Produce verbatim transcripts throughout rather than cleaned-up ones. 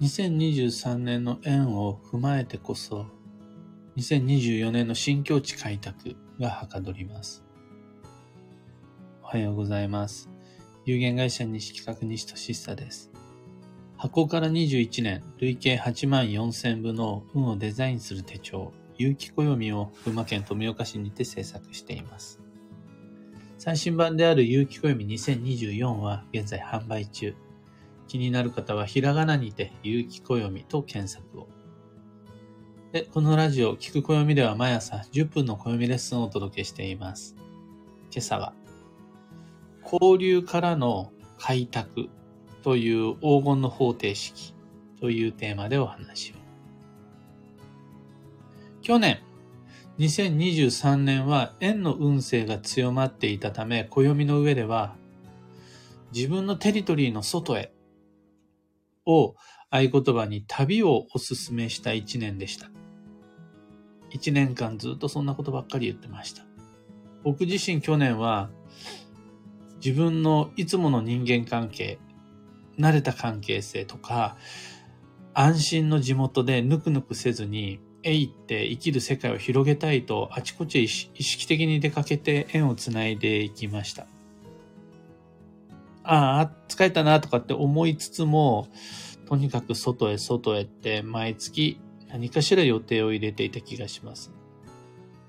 にせんにじゅうさんねんの縁を踏まえてこそ、にせんにじゅうよねんの新境地開拓がはかどります。おはようございます。有限会社西企画西俊久です。発行からにじゅういちねん、累計はちまんよんせんぶの運をデザインする手帳、有機暦を群馬県富岡市にて制作しています。最新版である有機暦にせんにじゅうよんは現在販売中。気になる方はひらがなにて有機暦と検索を。で、このラジオ、聞く暦では毎朝じゅっぷんの暦レッスンをお届けしています。今朝は、交流からの開拓という黄金の方程式というテーマでお話を。去年、にせんにじゅうさんねんは縁の運勢が強まっていたため、暦の上では自分のテリトリーの外へを合言葉に旅をおすすめしたいちねんでした。いちねんかんずっとそんなことばっかり言ってました。僕自身去年は自分のいつもの人間関係、慣れた関係性とか安心の地元でぬくぬくせずにえいって生きる世界を広げたいとあちこち意識的に出かけて縁をつないでいきました。ああ、疲れたなとかって思いつつも、とにかく外へ外へって毎月何かしら予定を入れていた気がします。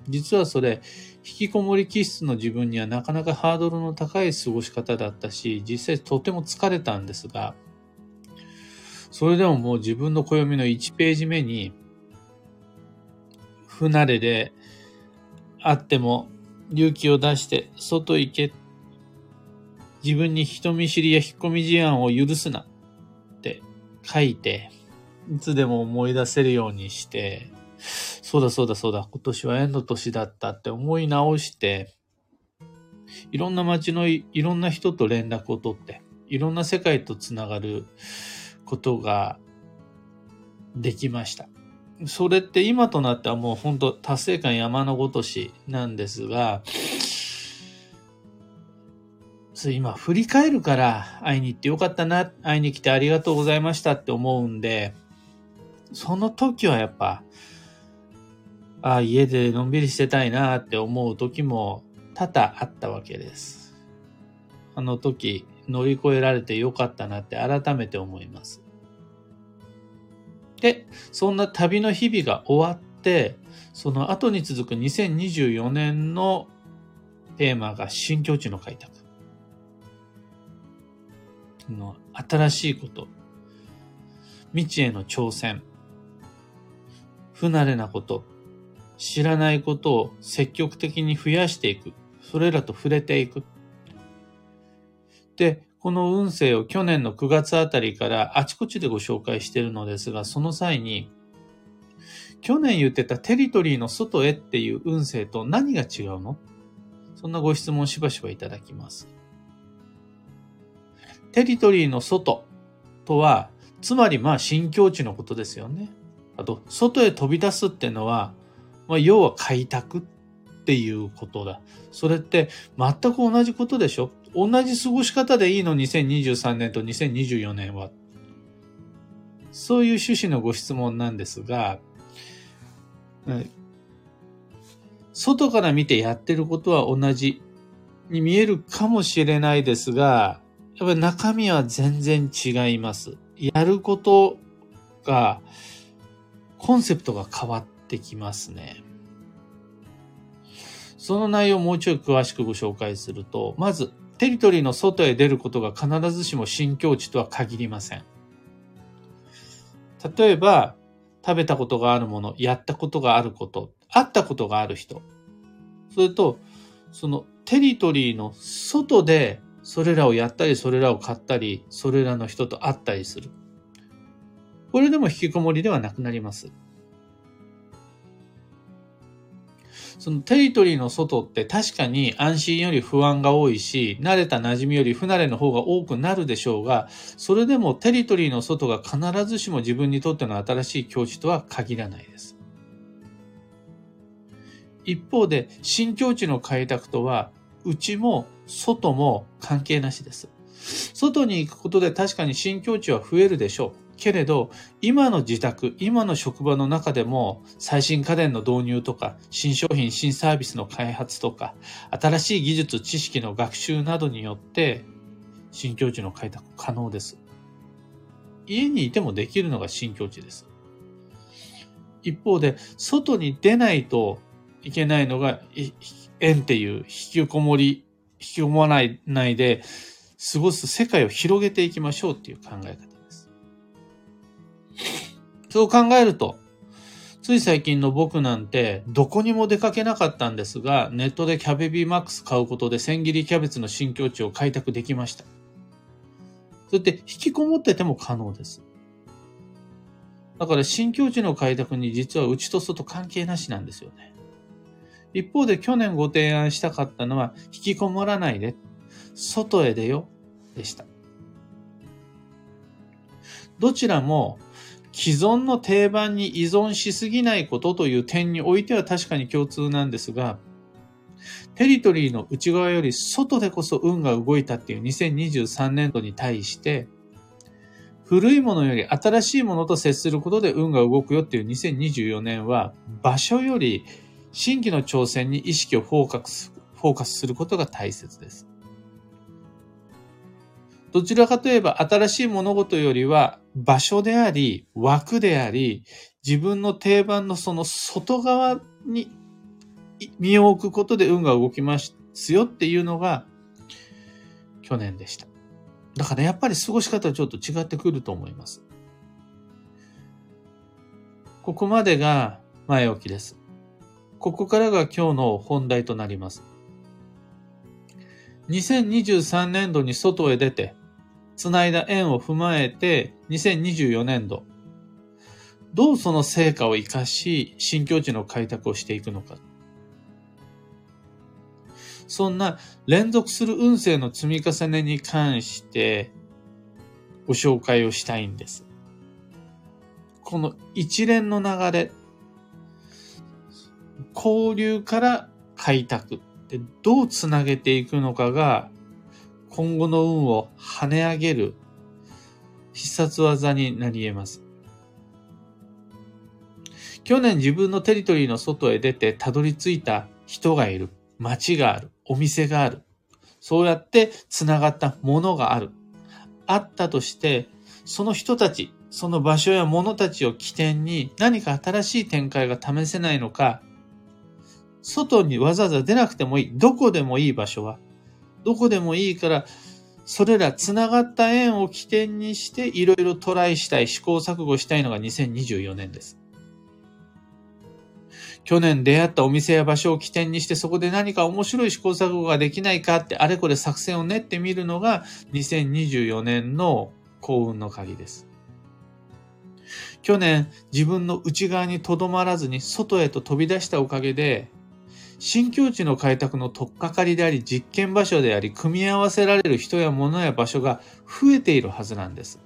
実はそれ、引きこもり気質の自分にはなかなかハードルの高い過ごし方だったし、実際とても疲れたんですが、それでももう自分の暦のいちページめに、不慣れであっても勇気を出して外行け、自分に人見知りや引っ込み思案を許すなって書いて、いつでも思い出せるようにして、そうだそうだそうだ、今年は縁の年だったって思い直して、いろんな街の い, いろんな人と連絡を取って、いろんな世界とつながることができました。それって今となってはもう本当達成感山のごとしなんですが、今振り返るから会いに行ってよかったな、会いに来てありがとうございましたって思うんで、その時はやっぱ、ああ、家でのんびりしてたいなって思う時も多々あったわけです。あの時乗り越えられてよかったなって改めて思います。で、そんな旅の日々が終わって、その後に続くにせんにじゅうよねんのテーマが新境地の開拓。の新しいこと、未知への挑戦、不慣れなこと、知らないことを積極的に増やしていく、それらと触れていく。で、この運勢を去年のくがつあたりからあちこちでご紹介しているのですが、その際に、去年言ってたテリトリーの外へっていう運勢と何が違うの？そんなご質問をしばしばいただきます。テリトリーの外とは、つまりまあ新境地のことですよね。あと、外へ飛び出すってのは、まあ、要は開拓っていうことだ。それって全く同じことでしょ？同じ過ごし方でいいの、にせんにじゅうさんねんとにせんにじゅうよねんは。そういう趣旨のご質問なんですが、外から見てやってることは同じに見えるかもしれないですが、やっぱり中身は全然違います。やることが、コンセプトが変わってきますね。その内容をもうちょい詳しくご紹介すると、まず、テリトリーの外へ出ることが必ずしも新境地とは限りません。例えば、食べたことがあるもの、やったことがあること、会ったことがある人。それと、そのテリトリーの外で、それらをやったり、それらを買ったり、それらの人と会ったりする。これでも引きこもりではなくなります。そのテリトリーの外って確かに安心より不安が多いし、慣れた馴染みより不慣れの方が多くなるでしょうが、それでもテリトリーの外が必ずしも自分にとっての新しい境地とは限らないです。一方で、新境地の開拓とは、うちも外も関係なしです。外に行くことで確かに新境地は増えるでしょう。けれど、今の自宅、今の職場の中でも最新家電の導入とか、新商品、新サービスの開発とか、新しい技術、知識の学習などによって、新境地の開拓可能です。家にいてもできるのが新境地です。一方で、外に出ないといけないのが、縁っていう引きこもり、引きこもらないで過ごす世界を広げていきましょうっていう考え方です。そう考えると、つい最近の僕なんてどこにも出かけなかったんですが、ネットでキャベビーマックス買うことで千切りキャベツの新境地を開拓できました。それって引きこもってても可能です。だから新境地の開拓に実は内と外関係なしなんですよね。一方で去年ご提案したかったのは、引きこもらないで、外へ出よでした。どちらも既存の定番に依存しすぎないことという点においては確かに共通なんですが、テリトリーの内側より外でこそ運が動いたっていうにせんにじゅうさんねんどに対して、古いものより新しいものと接することで運が動くよっていうにせんにじゅうよねんは、場所より新規の挑戦に意識をフォーカス、フォーカスすることが大切です。どちらかといえば新しい物事よりは場所であり枠であり自分の定番のその外側に身を置くことで運が動きますよっていうのが去年でした。だからやっぱり過ごし方はちょっと違ってくると思います。ここまでが前置きです。ここからが今日の本題となります。にせんにじゅうさんねんどに外へ出て、つないだ縁を踏まえて、にせんにじゅうよねんど、どうその成果を生かし、新境地の開拓をしていくのか。そんな連続する運勢の積み重ねに関して、ご紹介をしたいんです。この一連の流れ、交流から開拓ってどうつなげていくのかが今後の運を跳ね上げる必殺技になり得ます。去年自分のテリトリーの外へ出てたどり着いた人がいる、街がある、お店がある、そうやってつながったものがある、あったとしてその人たち、その場所や物たちを起点に何か新しい展開が試せないのか、外にわざわざ出なくてもいい、どこでもいい場所は、どこでもいいから、それらつながった縁を起点にしていろいろトライしたい、試行錯誤したいのがにせんにじゅうよねんです。去年出会ったお店や場所を起点にしてそこで何か面白い試行錯誤ができないかってあれこれ作戦を練ってみるのがにせんにじゅうよねんの幸運の鍵です。去年自分の内側にとどまらずに外へと飛び出したおかげで、新境地の開拓の取っかかりであり実験場所であり組み合わせられる人や物や場所が増えているはずなんです。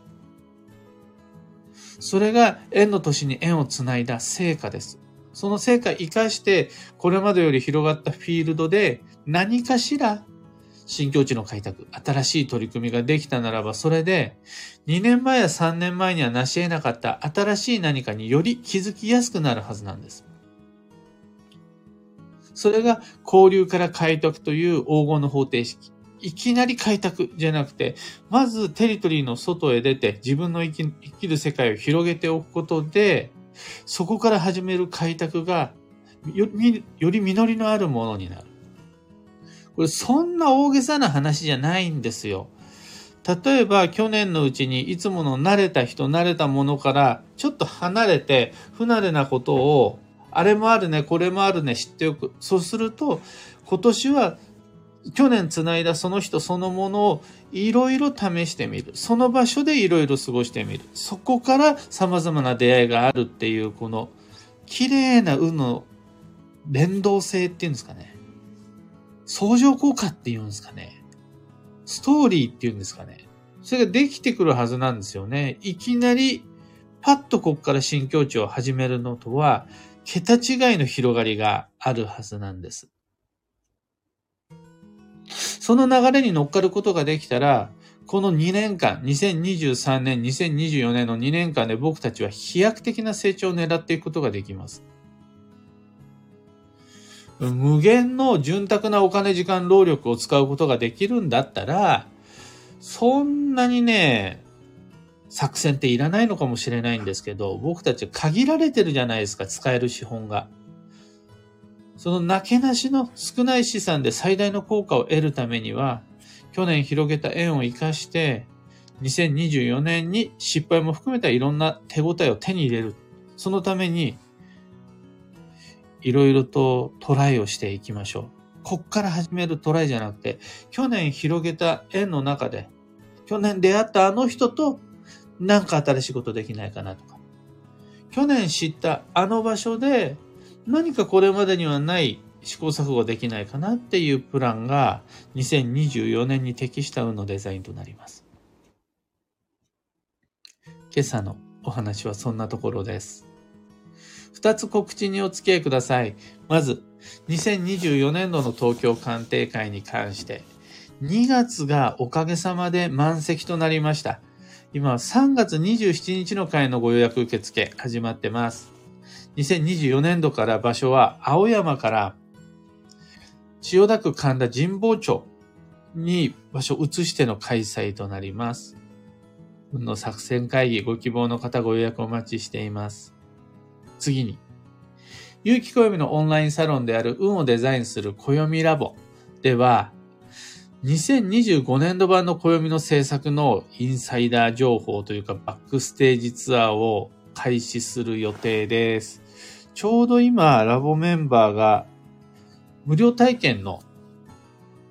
それが縁の年に縁をつないだ成果です。その成果を生かしてこれまでより広がったフィールドで何かしら新境地の開拓、新しい取り組みができたならばそれでにねんまえやさんねんまえには成し得なかった新しい何かにより気づきやすくなるはずなんです。それが交流から開拓という黄金の方程式。いきなり開拓じゃなくて、まずテリトリーの外へ出て自分の生き、生きる世界を広げておくことで、そこから始める開拓がより、より実りのあるものになる。これそんな大げさな話じゃないんですよ。例えば去年のうちにいつもの慣れた人、慣れたものからちょっと離れて不慣れなことをあれもあるね、これもあるね、知っておく。そうすると今年は去年つないだその人そのものをいろいろ試してみる。その場所でいろいろ過ごしてみる。そこから様々な出会いがあるっていうこの綺麗な運の連動性っていうんですかね。相乗効果って言うんですかね。ストーリーって言うんですかね。それができてくるはずなんですよね。いきなりパッとここから新境地を始めるのとは桁違いの広がりがあるはずなんです。その流れに乗っかることができたらこのにねんかん、にせんにじゅうさんねん、にせんにじゅうよねんのにねんかんで僕たちは飛躍的な成長を狙っていくことができます。無限の潤沢なお金、時間、労力を使うことができるんだったら、そんなにね、作戦っていらないのかもしれないんですけど、僕たち限られてるじゃないですか、使える資本が。そのなけなしの少ない資産で最大の効果を得るためには、去年広げた縁を生かして、にせんにじゅうよねんに失敗も含めたいろんな手応えを手に入れる。そのために、いろいろとトライをしていきましょう。こっから始めるトライじゃなくて、去年広げた縁の中で、去年出会ったあの人となんか新しいことできないかなとか、去年知ったあの場所で何かこれまでにはない試行錯誤できないかなっていうプランがにせんにじゅうよねんに適した運のデザインとなります。今朝のお話はそんなところです。ふたつ告知にお付き合いください。まず、にせんにじゅうよねんどの東京鑑定会に関して、にがつがおかげさまで満席となりました。今はさんがつにじゅうしちにちの会のご予約受付始まってます。にせんにじゅうよねんどから場所は青山から千代田区神田神保町に場所を移しての開催となります。運の作戦会議ご希望の方ご予約お待ちしています。次に、有機暦のオンラインサロンである運をデザインする暦ラボでは、にせんにじゅうごねんど版の暦の制作のインサイダー情報というかバックステージツアーを開始する予定です。ちょうど今ラボメンバーが無料体験の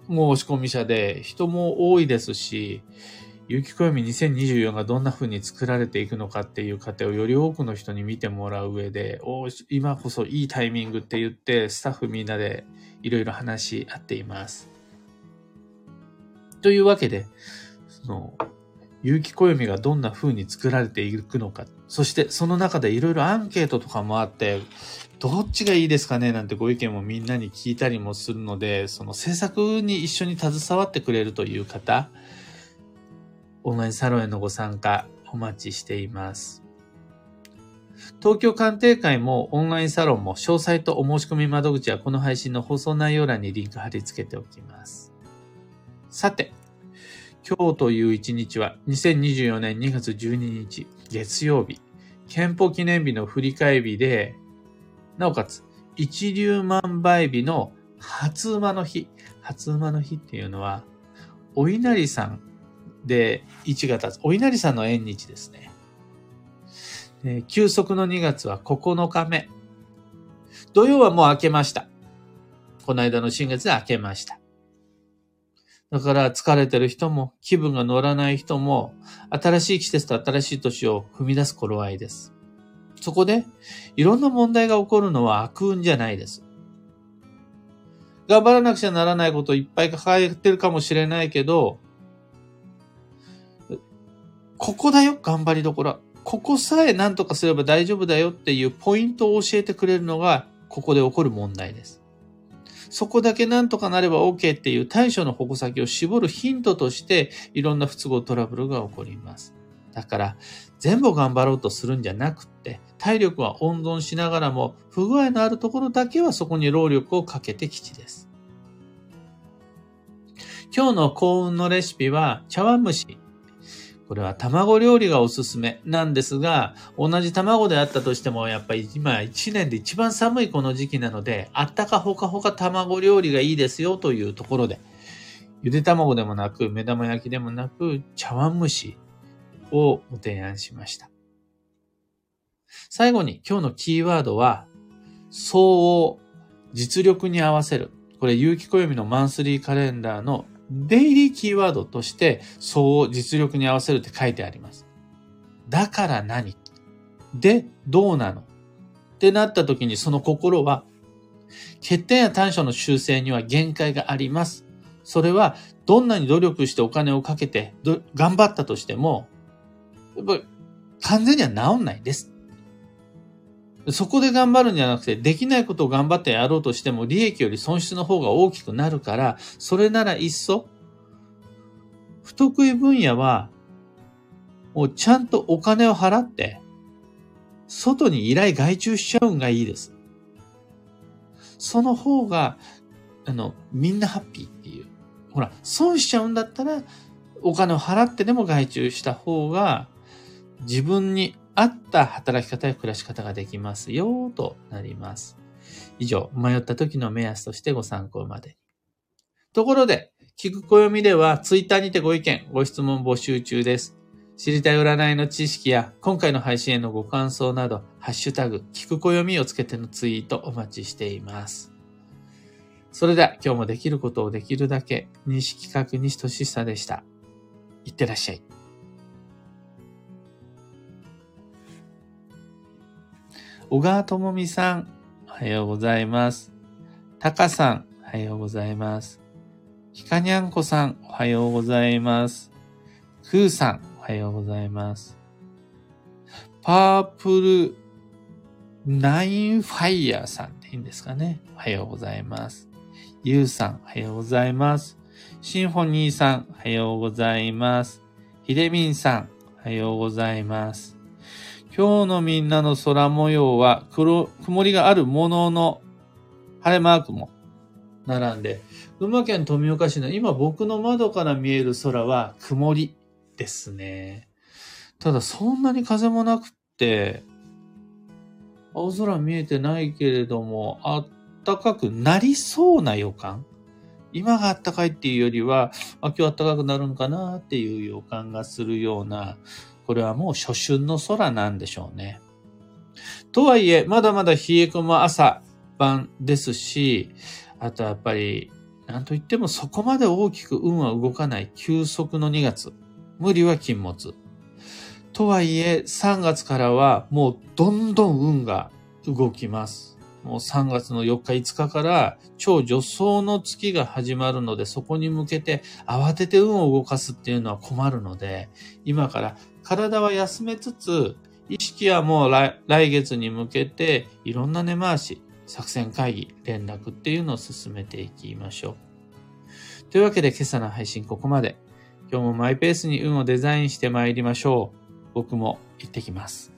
申し込み者で人も多いですし、有機暦にせんにじゅうよんがどんな風に作られていくのかっていう過程をより多くの人に見てもらう上で、お今こそいいタイミングって言ってスタッフみんなでいろいろ話し合っています。というわけで、その有機暦がどんな風に作られていくのか、そしてその中でいろいろアンケートとかもあって、どっちがいいですかねなんてご意見もみんなに聞いたりもするので、その制作に一緒に携わってくれるという方、オンラインサロンへのご参加お待ちしています。東京鑑定会もオンラインサロンも詳細とお申し込み窓口はこの配信の放送内容欄にリンク貼り付けておきます。さて、今日という一日はにせんにじゅうよねんにがつじゅうににち月曜日、憲法記念日の振り替え日で、なおかつ一粒万倍日の初馬の日。初馬の日っていうのは、お稲荷さんでいちがたつ、お稲荷さんの縁日ですね。で、休息のにがつはここのかめ。土曜はもう明けました。この間の新月で明けました。だから疲れてる人も気分が乗らない人も新しい季節と新しい年を踏み出す頃合いです。そこでいろんな問題が起こるのは悪運じゃないです。頑張らなくちゃならないことをいっぱい抱えてるかもしれないけど、ここだよ、頑張りどころ。ここさえ何とかすれば大丈夫だよっていうポイントを教えてくれるのがここで起こる問題です。そこだけなんとかなれば OK っていう対処の矛先を絞るヒントとしていろんな不都合トラブルが起こります。だから全部頑張ろうとするんじゃなくって体力は温存しながらも不具合のあるところだけはそこに労力をかけて吉です。今日の幸運のレシピは茶碗蒸し。これは卵料理がおすすめなんですが、同じ卵であったとしてもやっぱり今いちねんで一番寒いこの時期なので、あったかほかほか卵料理がいいですよというところで、ゆで卵でもなく目玉焼きでもなく茶碗蒸しをご提案しました。最後に今日のキーワードは相応、実力に合わせる。これ有機暦のマンスリーカレンダーのデイリーキーワードとして相応実力に合わせるって書いてあります。だから何？で、どうなの？ってなった時にその心は欠点や短所の修正には限界があります。それはどんなに努力してお金をかけて頑張ったとしてもやっぱり完全には治んないです。そこで頑張るんじゃなくて、できないことを頑張ってやろうとしても、利益より損失の方が大きくなるから、それならいっそ、不得意分野は、もうちゃんとお金を払って、外に依頼外注しちゃうんがいいです。その方が、あの、みんなハッピーっていう。ほら、損しちゃうんだったら、お金を払ってでも外注した方が、自分に合った働き方や暮らし方ができますよ、となります。以上、迷った時の目安としてご参考までに。ところで、聞く暦では、ツイッターにてご意見、ご質問募集中です。知りたい占いの知識や、今回の配信へのご感想など、ハッシュタグ、聞く暦をつけてのツイートお待ちしています。それでは、今日もできることをできるだけ、西企画西俊久でした。いってらっしゃい。小川智美さん、おはようございます。たかさん、おはようございます。ひかにゃんこさん、おはようございます。くーさん、おはようございます。パープルナインファイヤーさんっていいんですかね。おはようございます。ゆうさん、おはようございます。シンフォニーさん、おはようございます。ひでみんさん、おはようございます。今日のみんなの空模様は黒、曇りがあるものの晴れマークも並んで、群馬県富岡市の今僕の窓から見える空は曇りですね。ただそんなに風もなくって、青空見えてないけれども、あったかくなりそうな予感。今があったかいっていうよりは、あ、今日あったかくなるんかなっていう予感がするような、これはもう初春の空なんでしょうね。とはいえ、まだまだ冷え込む朝晩ですし、あとやっぱり、なんといってもそこまで大きく運は動かない急速のにがつ。無理は禁物。とはいえ、さんがつからはもうどんどん運が動きます。もうさんがつのよっかいつかから超助走の月が始まるので、そこに向けて慌てて運を動かすっていうのは困るので、今から体は休めつつ、意識はもう 来, 来月に向けていろんな根回し、作戦会議、連絡っていうのを進めていきましょう。というわけで今朝の配信ここまで。今日もマイペースに運をデザインしてまいりましょう。僕も行ってきます。